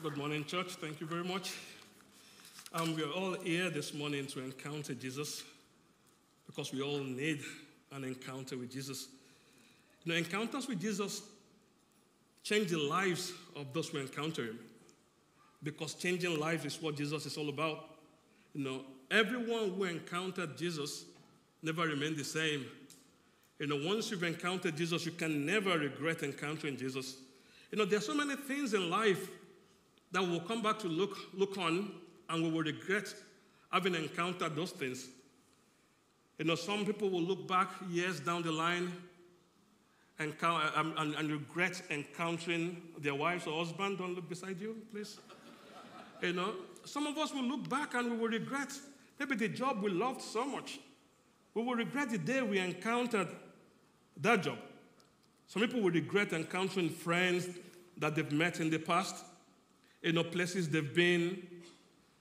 Good morning, church. Thank you very much. We are all here this morning to encounter Jesus because we all need an encounter with Jesus. You know, encounters with Jesus change the lives of those who encounter him, because changing lives is what Jesus is all about. You know, everyone who encountered Jesus never remained the same. You know, once you've encountered Jesus, you can never regret encountering Jesus. You know, there are so many things in life that we'll come back to look on, and we will regret having encountered those things. You know, some people will look back years down the line and regret encountering their wives or husband. Don't look beside you, please. You know, some of us will look back and we will regret maybe the job we loved so much. We will regret the day we encountered that job. Some people will regret encountering friends that they've met in the past, you know, places they've been.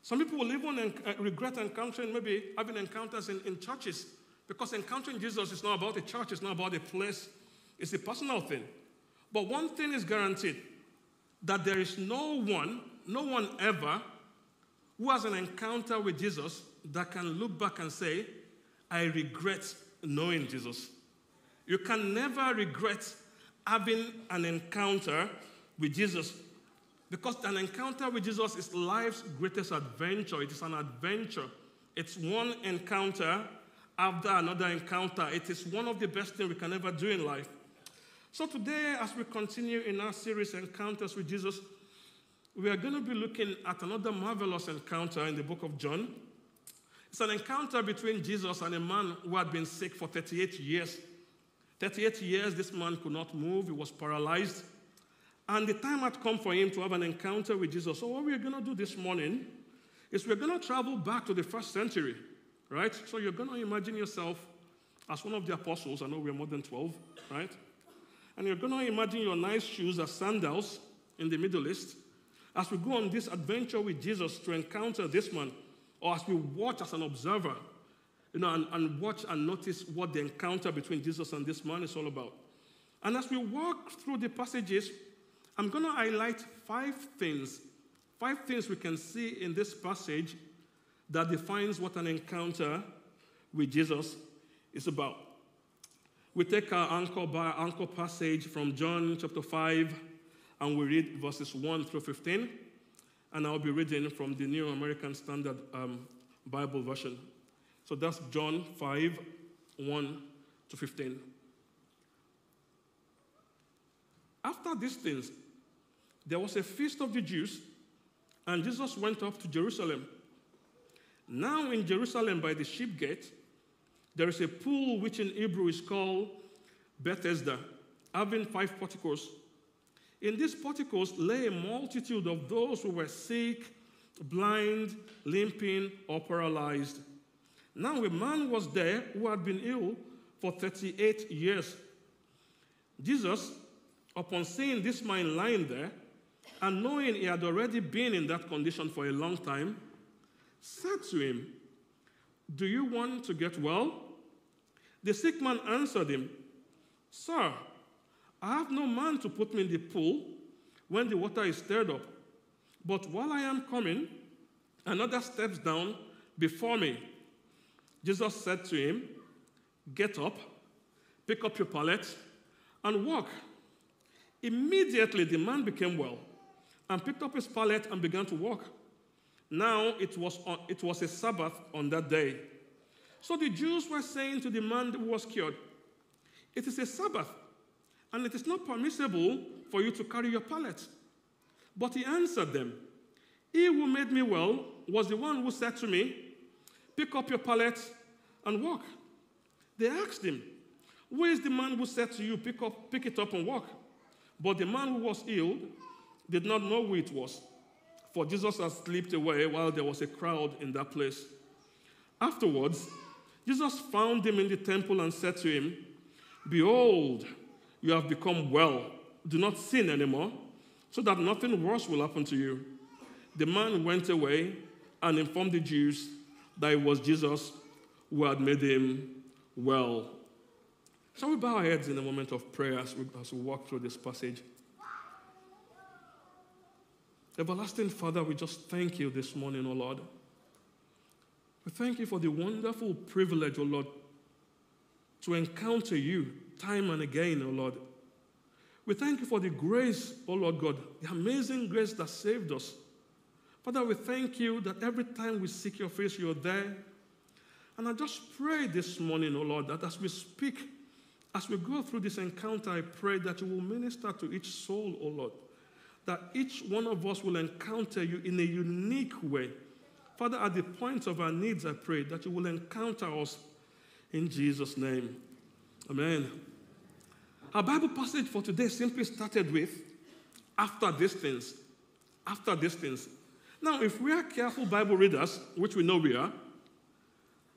Some people will even regret encountering, maybe having encounters in churches, because encountering Jesus is not about a church, it's not about a place, it's a personal thing. But one thing is guaranteed, that there is no one ever who has an encounter with Jesus that can look back and say, I regret knowing Jesus. You can never regret having an encounter with Jesus, because an encounter with Jesus is life's greatest adventure. It is an adventure. It's one encounter after another encounter. It is one of the best things we can ever do in life. So today, as we continue in our series, Encounters with Jesus, we are going to be looking at another marvelous encounter in the book of John. It's an encounter between Jesus and a man who had been sick for 38 years. 38 years, this man could not move. He was paralyzed. And the time had come for him to have an encounter with Jesus. So what we're going to do this morning is we're going to travel back to the first century, right? So you're going to imagine yourself as one of the apostles. I know we're more than 12, right? And you're going to imagine your nice shoes as sandals in the Middle East as we go on this adventure with Jesus to encounter this man, or as we watch as an observer, you know, and watch and notice what the encounter between Jesus and this man is all about. And as we walk through the passages, I'm going to highlight five things we can see in this passage that defines what an encounter with Jesus is about. We take our anchor by anchor passage from John chapter 5, and we read verses 1 through 15, and I'll be reading from the New American Standard Bible version. So that's John 5, 1 to 15. After these things, there was a feast of the Jews, and Jesus went up to Jerusalem. Now in Jerusalem by the sheep gate, there is a pool which in Hebrew is called Bethesda, having 5 porticos. In these porticos lay a multitude of those who were sick, blind, limping, or paralyzed. Now a man was there who had been ill for 38 years. Jesus, upon seeing this man lying there, and knowing he had already been in that condition for a long time, said to him, "Do you want to get well?" The sick man answered him, "Sir, I have no man to put me in the pool when the water is stirred up. But while I am coming, another steps down before me." Jesus said to him, "Get up, pick up your pallet, and walk." Immediately the man became well and picked up his pallet and began to walk. Now it was a Sabbath on that day. So the Jews were saying to the man who was cured, "It is a Sabbath, and it is not permissible for you to carry your pallet." But he answered them, "He who made me well was the one who said to me, 'Pick up your pallet and walk.'" They asked him, "Who is the man who said to you, 'Pick it up and walk'?" But the man who was healed did not know who it was, for Jesus had slipped away while there was a crowd in that place. Afterwards, Jesus found him in the temple and said to him, "Behold, you have become well. Do not sin anymore, so that nothing worse will happen to you." The man went away and informed the Jews that it was Jesus who had made him well. Shall we bow our heads in a moment of prayer as we walk through this passage? Everlasting Father, we just thank you this morning, O Lord. We thank you for the wonderful privilege, O Lord, to encounter you time and again, O Lord. We thank you for the grace, O Lord God, the amazing grace that saved us. Father, we thank you that every time we seek your face, you're there. And I just pray this morning, O Lord, that as we speak, as we go through this encounter, I pray that you will minister to each soul, O Lord, that each one of us will encounter you in a unique way. Father, at the point of our needs, I pray that you will encounter us in Jesus' name. Amen. Our Bible passage for today simply started with, after these things. After these things. Now, if we are careful Bible readers, which we know we are,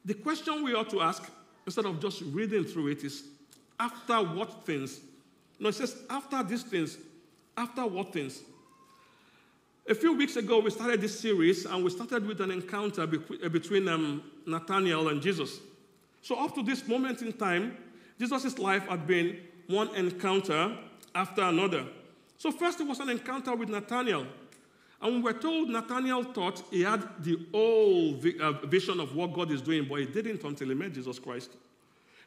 the question we ought to ask, instead of just reading through it, is, after what things? No, it says, after these things. After what things? A few weeks ago, we started this series, and we started with an encounter between Nathanael and Jesus. So up to this moment in time, Jesus' life had been one encounter after another. So first, it was an encounter with Nathanael. And we were told Nathanael thought he had the whole vision of what God is doing, but he didn't until he met Jesus Christ.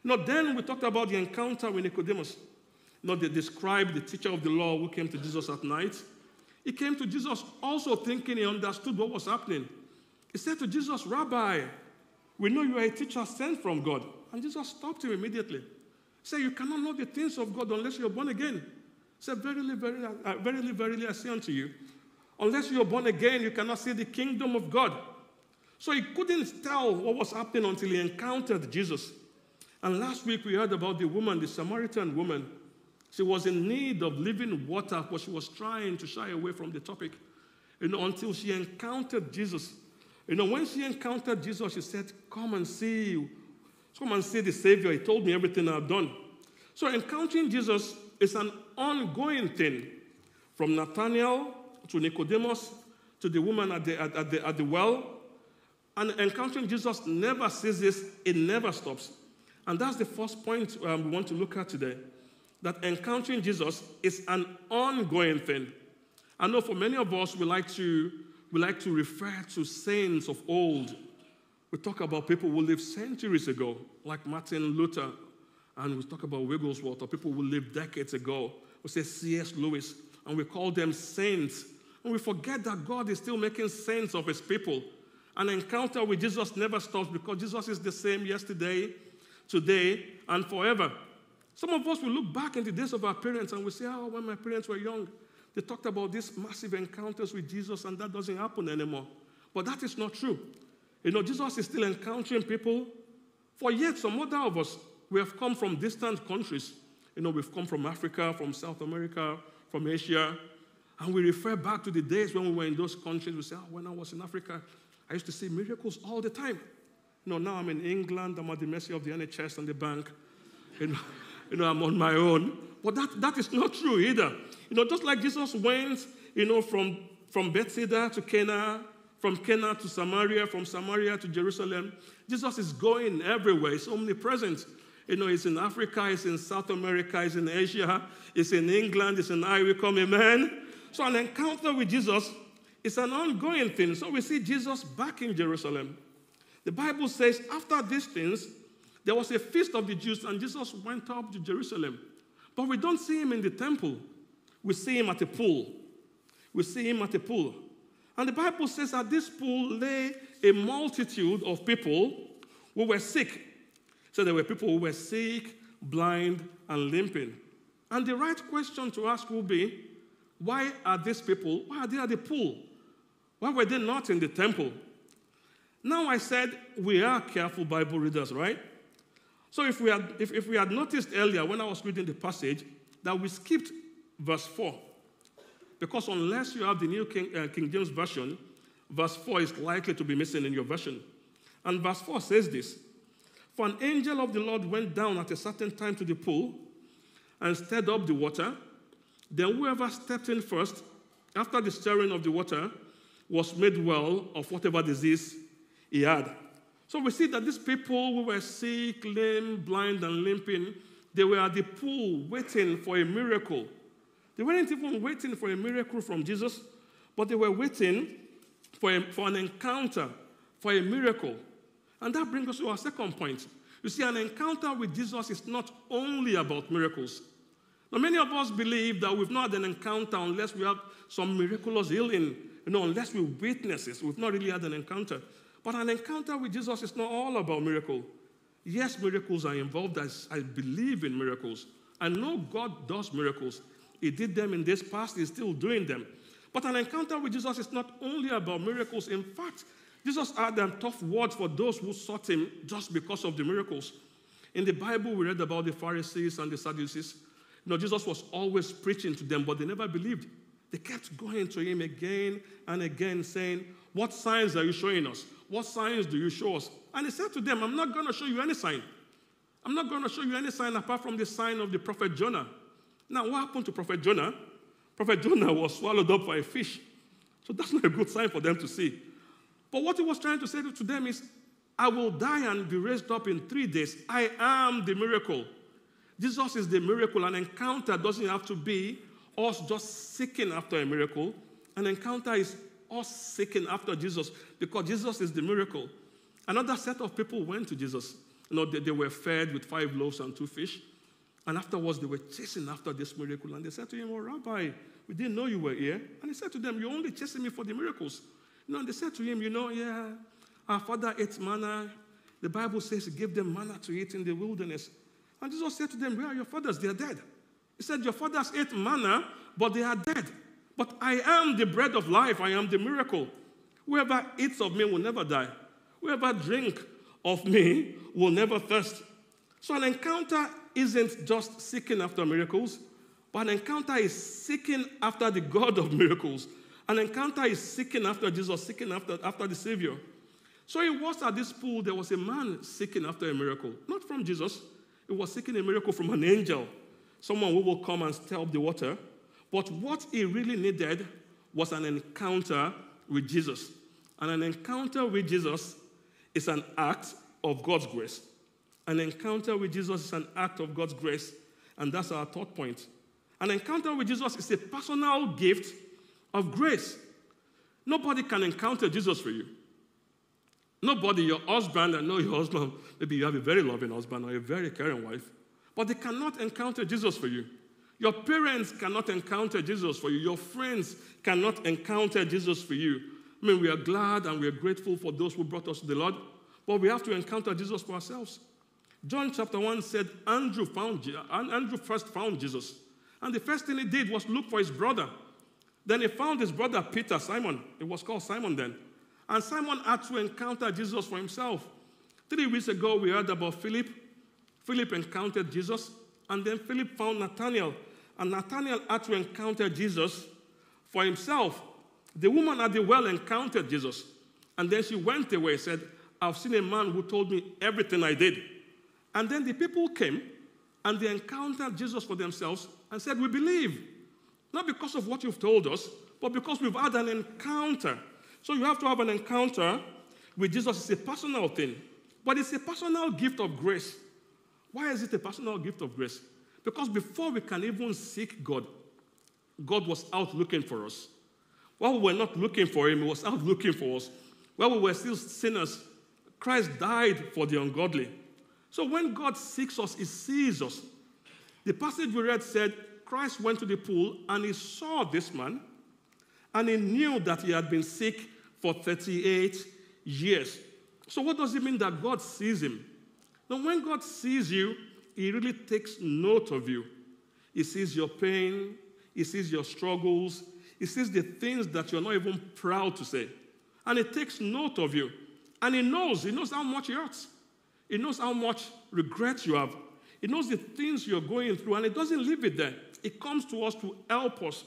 Now, then we talked about the encounter with Nicodemus. Now, they described the teacher of the law who came to Jesus at night. He came to Jesus also thinking he understood what was happening. He said to Jesus, "Rabbi, we know you are a teacher sent from God." And Jesus stopped him immediately. He said, "You cannot know the things of God unless you are born again." He said, "Verily, verily, verily, verily, I say unto you, unless you are born again, you cannot see the kingdom of God." So he couldn't tell what was happening until he encountered Jesus. And last week we heard about the woman, the Samaritan woman. She was in need of living water, but she was trying to shy away from the topic, until she encountered Jesus. When she encountered Jesus, she said, come and see the Savior. He told me everything I've done. So encountering Jesus is an ongoing thing. From Nathanael to Nicodemus to the woman at the well. And encountering Jesus never ceases. It never stops. And that's the first point we want to look at today. That encountering Jesus is an ongoing thing. I know for many of us, we like to refer to saints of old. We talk about people who lived centuries ago, like Martin Luther, and we talk about Wigglesworth, or people who lived decades ago. We say C.S. Lewis, and we call them saints. And we forget that God is still making saints of his people. An encounter with Jesus never stops because Jesus is the same yesterday, today, and forever. Some of us will look back in the days of our parents and we say, "Oh, when my parents were young, they talked about these massive encounters with Jesus, and that doesn't happen anymore." But that is not true. Jesus is still encountering people. For yet some other of us, we have come from distant countries. We've come from Africa, from South America, from Asia, and we refer back to the days when we were in those countries. We say, "Oh, when I was in Africa, I used to see miracles all the time. Now I'm in England, I'm at the mercy of the NHS and the bank. I'm on my own." But that is not true either. Just like Jesus went, from Bethsaida to Cana, from Cana to Samaria, from Samaria to Jerusalem, Jesus is going everywhere. He's omnipresent. He's in Africa, he's in South America, he's in Asia, he's in England, he's in Ivory Coast, amen? So an encounter with Jesus is an ongoing thing. So we see Jesus back in Jerusalem. The Bible says, after these things, there was a feast of the Jews, and Jesus went up to Jerusalem. But we don't see him in the temple. We see him at a pool. We see him at a pool. And the Bible says at this pool lay a multitude of people who were sick. So there were people who were sick, blind, and limping. And the right question to ask will be, why are they at the pool? Why were they not in the temple? Now I said, we are careful Bible readers, right? So if we had noticed earlier when I was reading the passage that we skipped verse 4, because unless you have the New King James Version, verse 4 is likely to be missing in your version. And verse 4 says this, "For an angel of the Lord went down at a certain time to the pool and stirred up the water. Then whoever stepped in first, after the stirring of the water, was made well of whatever disease he had." So we see that these people who were sick, lame, blind, and limping, they were at the pool waiting for a miracle. They weren't even waiting for a miracle from Jesus, But they were waiting for an encounter, for a miracle. And that brings us to our second point. You see, an encounter with Jesus is not only about miracles. Now, many of us believe that we've not had an encounter unless we have some miraculous healing, unless we witness it. We've not really had an encounter. But an encounter with Jesus is not all about miracle. Yes, miracles are involved. I believe in miracles. I know God does miracles. He did them in this past. He's still doing them. But an encounter with Jesus is not only about miracles. In fact, Jesus had tough words for those who sought him just because of the miracles. In the Bible, we read about the Pharisees and the Sadducees. Jesus was always preaching to them, but they never believed. They kept going to him again and again, saying, "What signs are you showing us? What signs do you show us?" And he said to them, "I'm not going to show you any sign. I'm not going to show you any sign apart from the sign of the prophet Jonah." Now, what happened to prophet Jonah? Prophet Jonah was swallowed up by a fish. So that's not a good sign for them to see. But what he was trying to say to them is, I will die and be raised up in 3 days. I am the miracle. Jesus is the miracle. An encounter doesn't have to be us just seeking after a miracle. An encounter is us seeking after Jesus because Jesus is the miracle. Another set of people went to Jesus. They were fed with 5 loaves and 2 fish. And afterwards, they were chasing after this miracle. And they said to him, "Oh, Rabbi, we didn't know you were here." And he said to them, "You're only chasing me for the miracles." And they said to him, "Our father ate manna." The Bible says he gave them manna to eat in the wilderness. And Jesus said to them, "Where are your fathers? They are dead." He said, "Your fathers ate manna, but they are dead. But I am the bread of life. I am the miracle. Whoever eats of me will never die. Whoever drinks of me will never thirst." So an encounter isn't just seeking after miracles, but an encounter is seeking after the God of miracles. An encounter is seeking after Jesus, seeking after the Savior. So it was at this pool, there was a man seeking after a miracle. Not from Jesus. He was seeking a miracle from an angel, someone who will come and stir up the water. But what he really needed was an encounter with Jesus. And an encounter with Jesus is an act of God's grace. An encounter with Jesus is an act of God's grace, and that's our third point. An encounter with Jesus is a personal gift of grace. Nobody can encounter Jesus for you. Nobody, your husband, I know your husband, maybe you have a very loving husband or a very caring wife, but they cannot encounter Jesus for you. Your parents cannot encounter Jesus for you. Your friends cannot encounter Jesus for you. I mean, we are glad and we are grateful for those who brought us to the Lord, but we have to encounter Jesus for ourselves. John chapter 1 said Andrew first found Jesus. And the first thing he did was look for his brother. Then he found his brother Peter, Simon. It was called Simon then. And Simon had to encounter Jesus for himself. 3 weeks ago, we heard about Philip. Philip encountered Jesus. And then Philip found Nathanael. And Nathanael had to encounter Jesus for himself. The woman at the well encountered Jesus. And then she went away and said, "I've seen a man who told me everything I did." And then the people came, and they encountered Jesus for themselves and said, "We believe, not because of what you've told us, but because we've had an encounter." So you have to have an encounter with Jesus. It's a personal thing, but it's a personal gift of grace. Why is it a personal gift of grace? Because before we can even seek God, God was out looking for us. While we were not looking for him, he was out looking for us. While we were still sinners, Christ died for the ungodly. So when God seeks us, he sees us. The passage we read said, Christ went to the pool and he saw this man, and he knew that he had been sick for 38 years. So what does it mean that God sees him? Now, when God sees you, he really takes note of you. He sees your pain. He sees your struggles. He sees the things that you're not even proud to say. And he takes note of you. And he knows how much he hurts. He knows how much regret you have. He knows the things you're going through, and it doesn't leave it there. It comes to us to help us.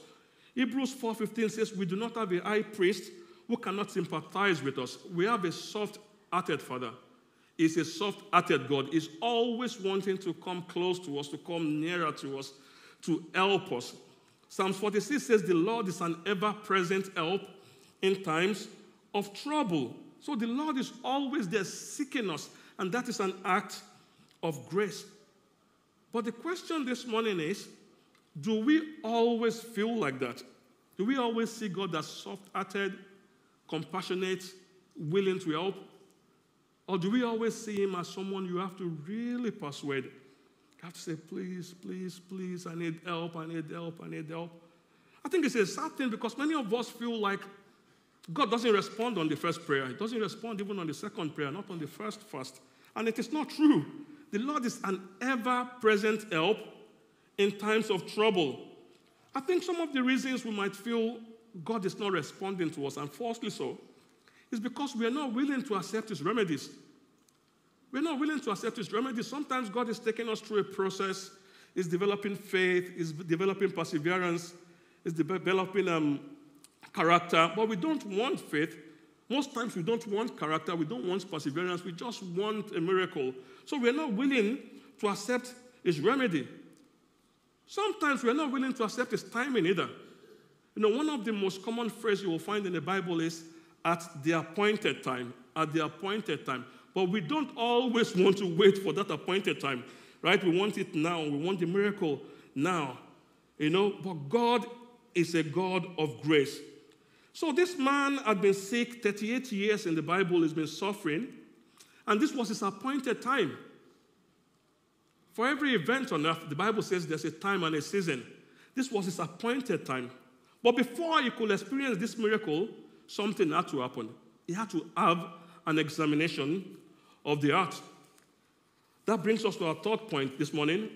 Hebrews 4:15 says, "We do not have a high priest who cannot sympathize with us. We have a soft-hearted Father." He's a soft-hearted God. He's always wanting to come close to us, to come nearer to us, to help us. Psalms 46 says, "The Lord is an ever-present help in times of trouble." So the Lord is always there seeking us. And that is an act of grace. But the question this morning is, do we always feel like that? Do we always see God as soft-hearted, compassionate, willing to help? Or do we always see him as someone you have to really persuade? You have to say, please, please, please, I need help, I need help, I need help. I think it's a sad thing because many of us feel like God doesn't respond on the first prayer. He doesn't respond even on the second prayer, not on the first fast. And it is not true. The Lord is an ever-present help in times of trouble. I think some of the reasons we might feel God is not responding to us, and falsely so, is because we are not willing to accept his remedies. We're not willing to accept his remedies. Sometimes God is taking us through a process. He's developing faith. He's developing perseverance. He's developing character. But we don't want faith. Most times we don't want character. We don't want perseverance. We just want a miracle. So we're not willing to accept his remedy. Sometimes we're not willing to accept his timing either. You know, one of the most common phrases you will find in the Bible is, at the appointed time, at the appointed time. But we don't always want to wait for that appointed time, right? We want it now. We want the miracle now, you know. But God is a God of grace. So this man had been sick 38 years in the Bible. He's been suffering. And this was his appointed time. For every event on earth, the Bible says there's a time and a season. This was his appointed time. But before he could experience this miracle, something had to happen. He had to have an examination of the heart. That brings us to our third point this morning.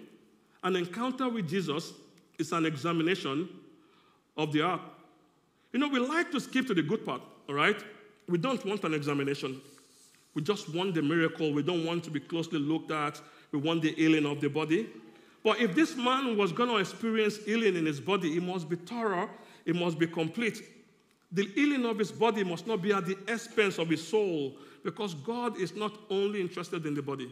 An encounter with Jesus is an examination of the heart. You know, we like to skip to the good part, all right? We don't want an examination. We just want the miracle. We don't want to be closely looked at. We want the healing of the body. But if this man was going to experience healing in his body, it must be thorough. It must be complete. The healing of his body must not be at the expense of his soul, because God is not only interested in the body.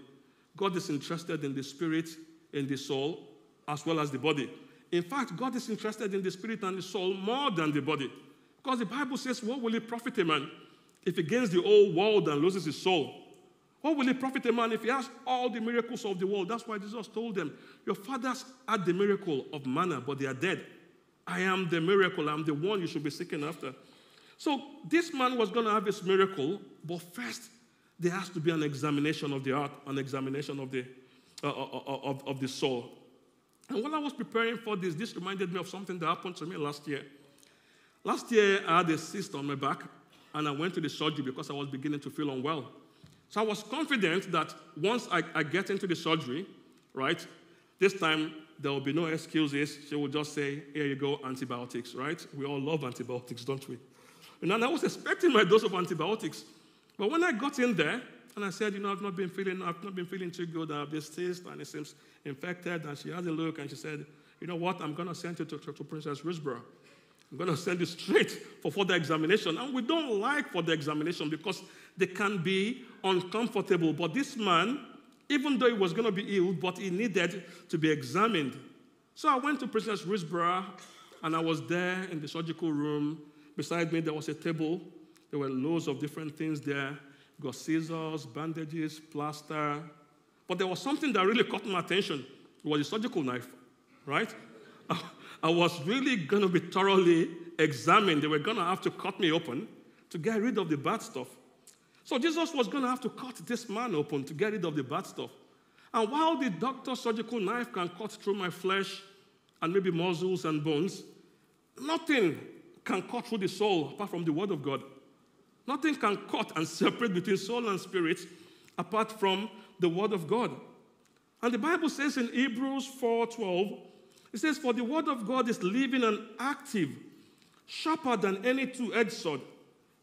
God is interested in the spirit, in the soul, as well as the body. In fact, God is interested in the spirit and the soul more than the body, because the Bible says, what will it profit a man if he gains the whole world and loses his soul? What will it profit a man if he has all the miracles of the world? That's why Jesus told them, your fathers had the miracle of manna, but they are dead. I am the miracle. I am the one you should be seeking after. So this man was going to have his miracle, but first there has to be an examination of the heart, an examination of the soul. And while I was preparing for this reminded me of something that happened to me last year. Last year, I had a cyst on my back, and I went to the surgery because I was beginning to feel unwell. So I was confident that once I get into the surgery, right, this time there will be no excuses. She will just say, here you go, antibiotics, right? We all love antibiotics, don't we? And I was expecting my dose of antibiotics. But when I got in there, and I said, you know, I've not been feeling too good. I have this cyst, and it seems infected. And she had a look, and she said, you know what? I'm going to send you to Princess Risborough. I'm going to send you straight for further examination. And we don't like further examination because they can be uncomfortable. But this man, even though he was going to be healed, but he needed to be examined. So I went to Princess Risborough, and I was there in the surgical room. Beside me, there was a table. There were loads of different things there. Got scissors, bandages, plaster. But there was something that really caught my attention. It was a surgical knife, right? I was really going to be thoroughly examined. They were going to have to cut me open to get rid of the bad stuff. So Jesus was going to have to cut this man open to get rid of the bad stuff. And while the doctor's surgical knife can cut through my flesh and maybe muscles and bones, nothing can cut through the soul apart from the word of God. Nothing can cut and separate between soul and spirit apart from the word of God. And the Bible says in Hebrews 4:12, it says, for the word of God is living and active, sharper than any two-edged sword,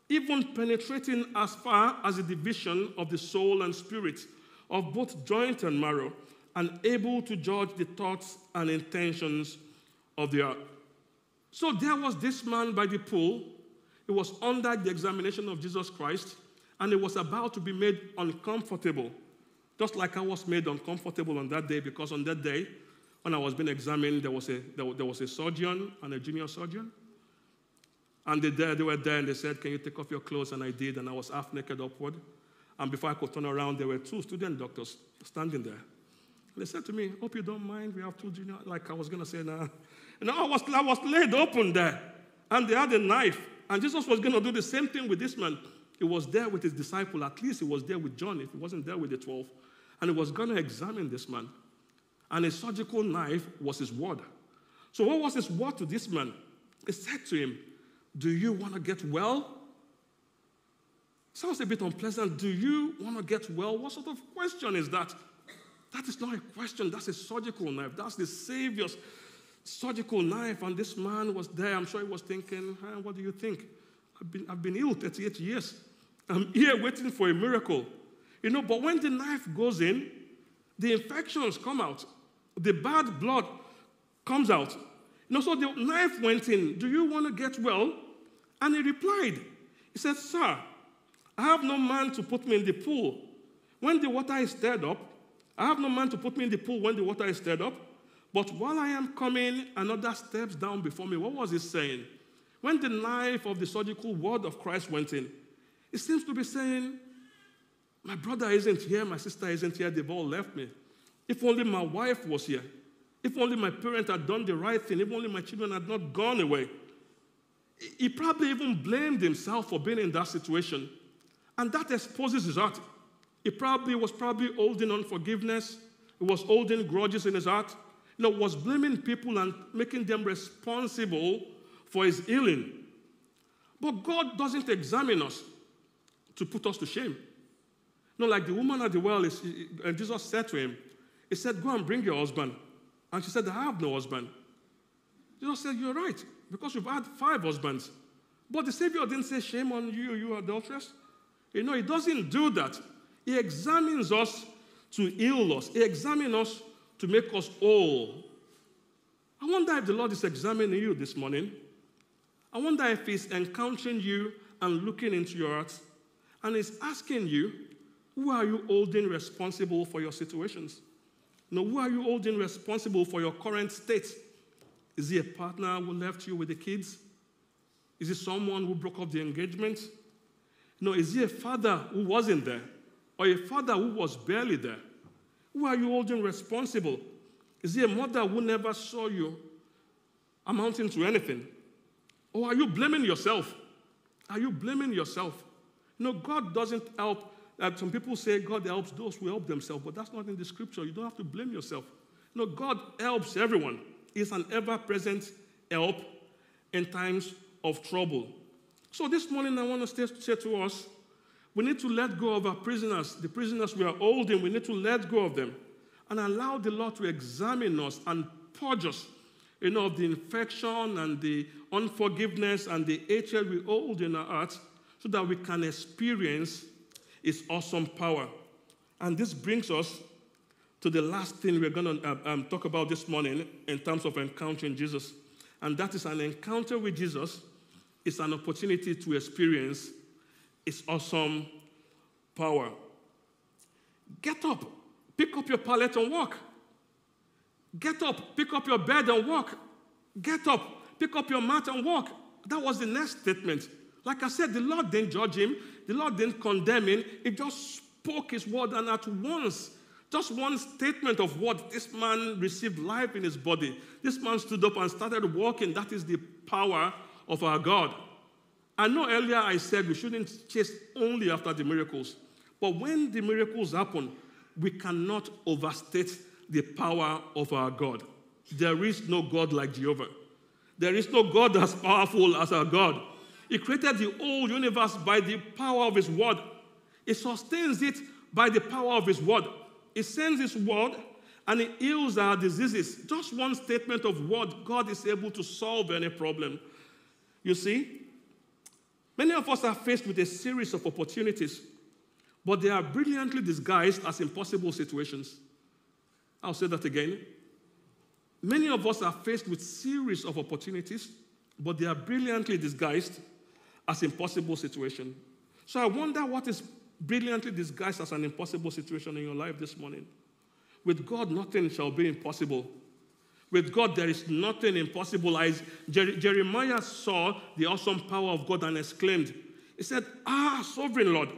even penetrating as far as the division of the soul and spirit, of both joint and marrow, and able to judge the thoughts and intentions of the heart. So there was this man by the pool. He was under the examination of Jesus Christ, and he was about to be made uncomfortable, just like I was made uncomfortable on that day, because on that day, when I was being examined, there was a surgeon and a junior surgeon. And they were there, and they said, can you take off your clothes? And I did, and I was half naked upward. And before I could turn around, there were two student doctors standing there. And they said to me, hope you don't mind, we have two junior. Like I was going to say, nah. And I was laid open there. and they had a knife. And Jesus was going to do the same thing with this man. He was there with his disciple. At least he was there with John. If he wasn't there with the 12. And he was going to examine this man. And his surgical knife was his word. So what was his word to this man? He said to him, do you want to get well? Sounds a bit unpleasant. Do you want to get well? What sort of question is that? That is not a question. That's a surgical knife. That's the Savior's surgical knife. And this man was there. I'm sure he was thinking, what do you think? I've been ill 38 years. I'm here waiting for a miracle. You know, but when the knife goes in, the infections come out. The bad blood comes out. You know, so the knife went in. Do you want to get well? And he replied. He said, sir, I have no man to put me in the pool when the water is stirred up. But while I am coming, another steps down before me. What was he saying? When the knife of the surgical word of Christ went in, it seems to be saying, my brother isn't here, my sister isn't here, they've all left me. If only my wife was here. If only my parents had done the right thing. If only my children had not gone away. He probably even blamed himself for being in that situation. And that exposes his heart. He probably was holding unforgiveness. He was holding grudges in his heart. You know, was blaming people and making them responsible for his healing. But God doesn't examine us to put us to shame. You know, like the woman at the well, and Jesus said to him, he said, go and bring your husband. And she said, I have no husband. Jesus said, you're right, because you've had 5 husbands. But the Savior didn't say, shame on you, you adulteress. You know, he doesn't do that. He examines us to heal us. He examines us to make us whole. I wonder if the Lord is examining you this morning. I wonder if he's encountering you and looking into your heart. And he's asking you, who are you holding responsible for your situations? Now, who are you holding responsible for your current state? Is he a partner who left you with the kids? Is he someone who broke up the engagement? No, is he a father who wasn't there? Or a father who was barely there? Who are you holding responsible? Is he a mother who never saw you amounting to anything? Or are you blaming yourself? Are you blaming yourself? No, God doesn't help. Some people say God helps those who help themselves, but that's not in the scripture. You don't have to blame yourself. No, God helps everyone. He's an ever-present help in times of trouble. So this morning I want to say to us, we need to let go of our prisoners, the prisoners we are holding. We need to let go of them and allow the Lord to examine us and purge us, you know, of the infection and the unforgiveness and the hatred we hold in our hearts so that we can experience His awesome power. And this brings us to the last thing we're going to talk about this morning in terms of encountering Jesus. And that is an encounter with Jesus. It's an opportunity to experience His awesome power. Get up, pick up your pallet and walk. Get up, pick up your bed and walk. Get up, pick up your mat and walk. That was the next statement. Like I said, the Lord didn't judge him. The Lord didn't condemn him. He just spoke his word, and at once, just one statement of what this man received life in his body. This man stood up and started walking. That is the power of our God. I know earlier I said we shouldn't chase only after the miracles, but when the miracles happen, we cannot overstate the power of our God. There is no God like Jehovah. There is no God as powerful as our God. He created the whole universe by the power of his word. He sustains it by the power of his word. He sends his word and he heals our diseases. Just one statement of word, God is able to solve any problem. You see, many of us are faced with a series of opportunities, but they are brilliantly disguised as impossible situations. I'll say that again. Many of us are faced with a series of opportunities, but they are brilliantly disguised as impossible situations. So I wonder what is brilliantly disguised as an impossible situation in your life this morning. With God, nothing shall be impossible. With God, there is nothing impossible. Jeremiah saw the awesome power of God and exclaimed, he said, sovereign Lord,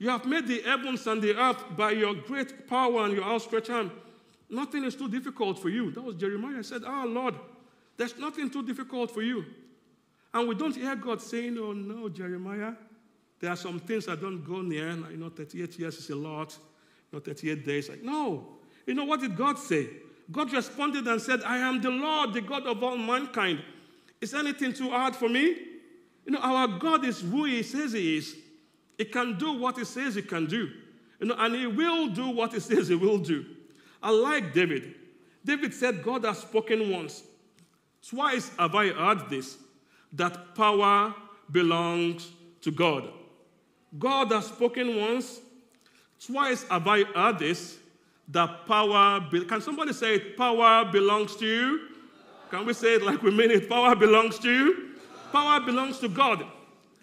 you have made the heavens and the earth by your great power and your outstretched arm. Nothing is too difficult for you. That was Jeremiah. He said, Lord, there's nothing too difficult for you. And we don't hear God saying, oh no, Jeremiah, there are some things I don't go near. 38 years is a lot. 38 days. No. What did God say? God responded and said, I am the Lord, the God of all mankind. Is anything too hard for me? Our God is who he says he is. He can do what he says he can do. And he will do what he says he will do. I like David. David said, God has spoken once. Twice have I heard this, that power belongs to God. God has spoken once. Twice have I heard this, that power... Can somebody say it? Power belongs to you? Can we say it like we mean it? Power belongs to you? Power belongs to God.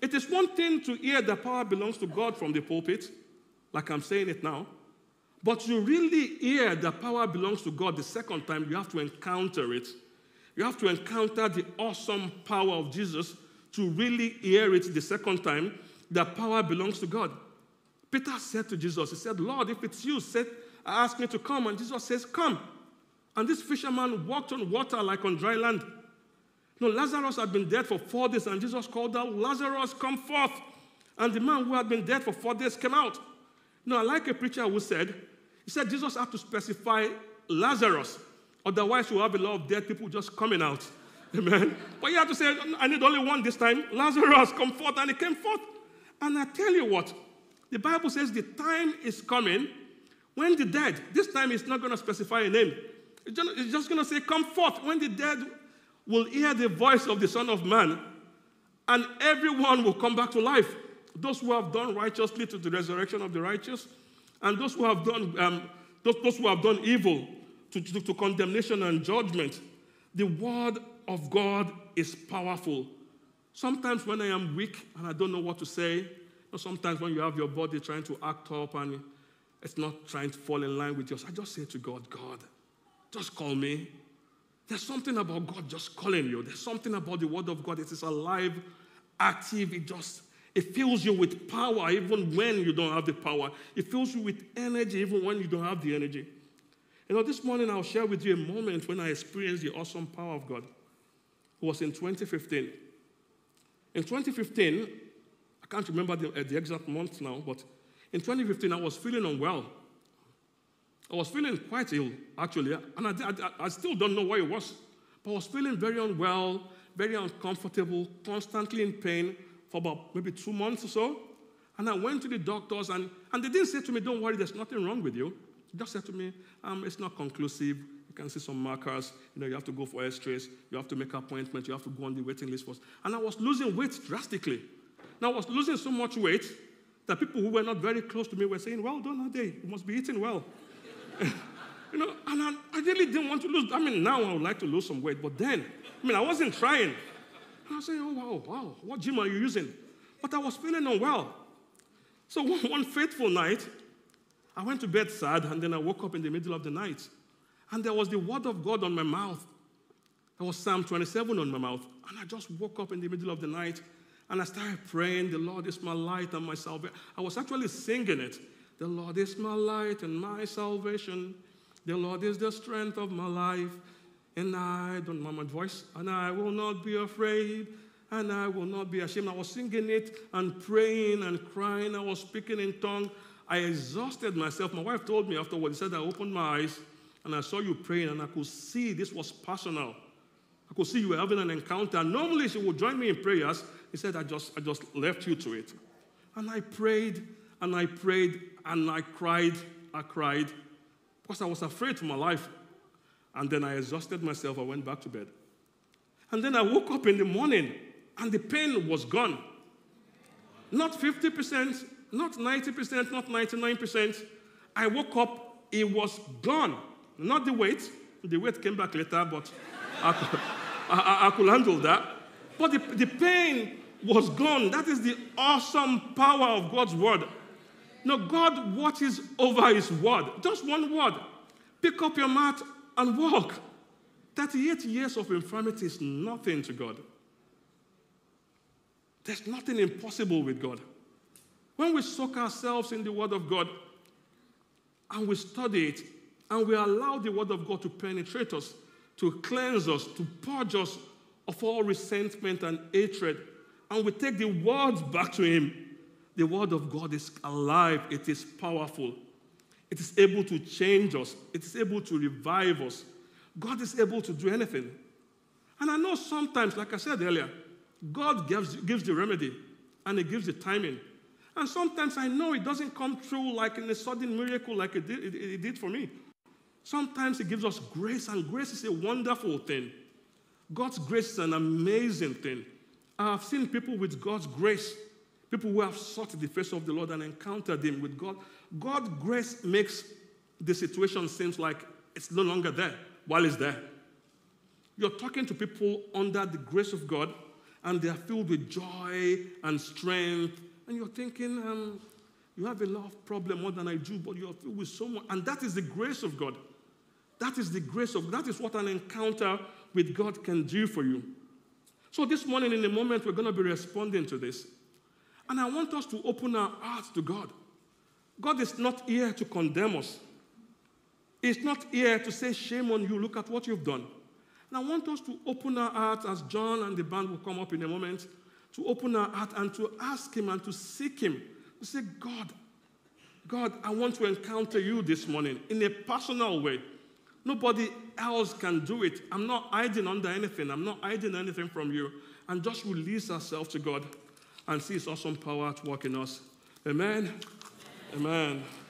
It is one thing to hear that power belongs to God from the pulpit, like I'm saying it now, but to really hear that power belongs to God the second time, you have to encounter it. You have to encounter the awesome power of Jesus to really hear it the second time, that power belongs to God. Peter said to Jesus, he said, Lord, if it's you, ask me to come. And Jesus says, come. And this fisherman walked on water like on dry land. Lazarus had been dead for 4 days, and Jesus called out, Lazarus, come forth. And the man who had been dead for 4 days came out. I like a preacher who said, Jesus had to specify Lazarus. Otherwise, you have a lot of dead people just coming out. Amen. But you have to say, I need only one this time. Lazarus, come forth. And he came forth. And I tell you what, the Bible says the time is coming when the dead, this time it's not going to specify a name. It's just going to say, come forth. When the dead will hear the voice of the Son of Man, and everyone will come back to life. Those who have done righteously to the resurrection of the righteous, and those who have done, evil to condemnation and judgment. The word of God is powerful. Sometimes when I am weak and I don't know what to say, sometimes when you have your body trying to act up and it's not trying to fall in line with yours, I just say to God, God, just call me. There's something about God just calling you. There's something about the word of God. It is alive, active. It fills you with power even when you don't have the power. It fills you with energy even when you don't have the energy. This morning I'll share with you a moment when I experienced the awesome power of God. It was in 2015. In 2015, I can't remember the exact month now, but in 2015 I was feeling unwell. I was feeling quite ill, actually, and I still don't know why it was. But I was feeling very unwell, very uncomfortable, constantly in pain for about maybe 2 months or so. And I went to the doctors, and they didn't say to me, don't worry, there's nothing wrong with you. They just said to me, it's not conclusive. You can see some markers. You have to go for x-rays. You have to make appointments. You have to go on the waiting list first. And I was losing weight drastically. Now, I was losing so much weight that people who were not very close to me were saying, well done, Ade. You must be eating well. And I really didn't want to lose. Now I would like to lose some weight, but then, I wasn't trying. And I was saying, oh, wow, what gym are you using? But I was feeling unwell. So one fateful night, I went to bed sad, and then I woke up in the middle of the night. And there was the word of God on my mouth. There was Psalm 27 on my mouth. And I just woke up in the middle of the night, and I started praying, the Lord is my light and my salvation. I was actually singing it. The Lord is my light and my salvation. The Lord is the strength of my life. And I don't know my voice. And I will not be afraid. And I will not be ashamed. I was singing it and praying and crying. I was speaking in tongues. I exhausted myself. My wife told me afterwards, she said, I opened my eyes and I saw you praying. And I could see this was personal. I could see you were having an encounter. Normally she would join me in prayers. She said, I just left you to it. And I prayed. And I prayed, and I cried, because I was afraid for my life. And then I exhausted myself. I went back to bed. And then I woke up in the morning, and the pain was gone. Not 50%, not 90%, not 99%. I woke up, it was gone. Not the weight. The weight came back later, but I could handle that. But the pain was gone. That is the awesome power of God's word. No, God watches over his word. Just one word. Pick up your mat and walk. 38 years of infirmity is nothing to God. There's nothing impossible with God. When we soak ourselves in the word of God and we study it and we allow the word of God to penetrate us, to cleanse us, to purge us of all resentment and hatred, and we take the word back to him. The word of God is alive. It is powerful. It is able to change us. It is able to revive us. God is able to do anything. And I know sometimes, like I said earlier, God gives the remedy, and he gives the timing. And sometimes I know it doesn't come true like in a sudden miracle like it did for me. Sometimes he gives us grace, and grace is a wonderful thing. God's grace is an amazing thing. I have seen people with God's grace, people who have sought the face of the Lord and encountered him with God. God's grace makes the situation seem like it's no longer there while it's there. You're talking to people under the grace of God, and they are filled with joy and strength. And you're thinking, you have a lot of problem more than I do, but you're filled with so much. And that is the grace of God. That is the grace of God. That is what an encounter with God can do for you. So this morning, in a moment, we're going to be responding to this. And I want us to open our hearts to God. God is not here to condemn us. He's not here to say, shame on you, look at what you've done. And I want us to open our hearts, as John and the band will come up in a moment, to open our heart and to ask him and to seek him. To say, God, I want to encounter you this morning in a personal way. Nobody else can do it. I'm not hiding under anything. I'm not hiding anything from you. And just release ourselves to God and see his awesome power at work in us. Amen. Amen.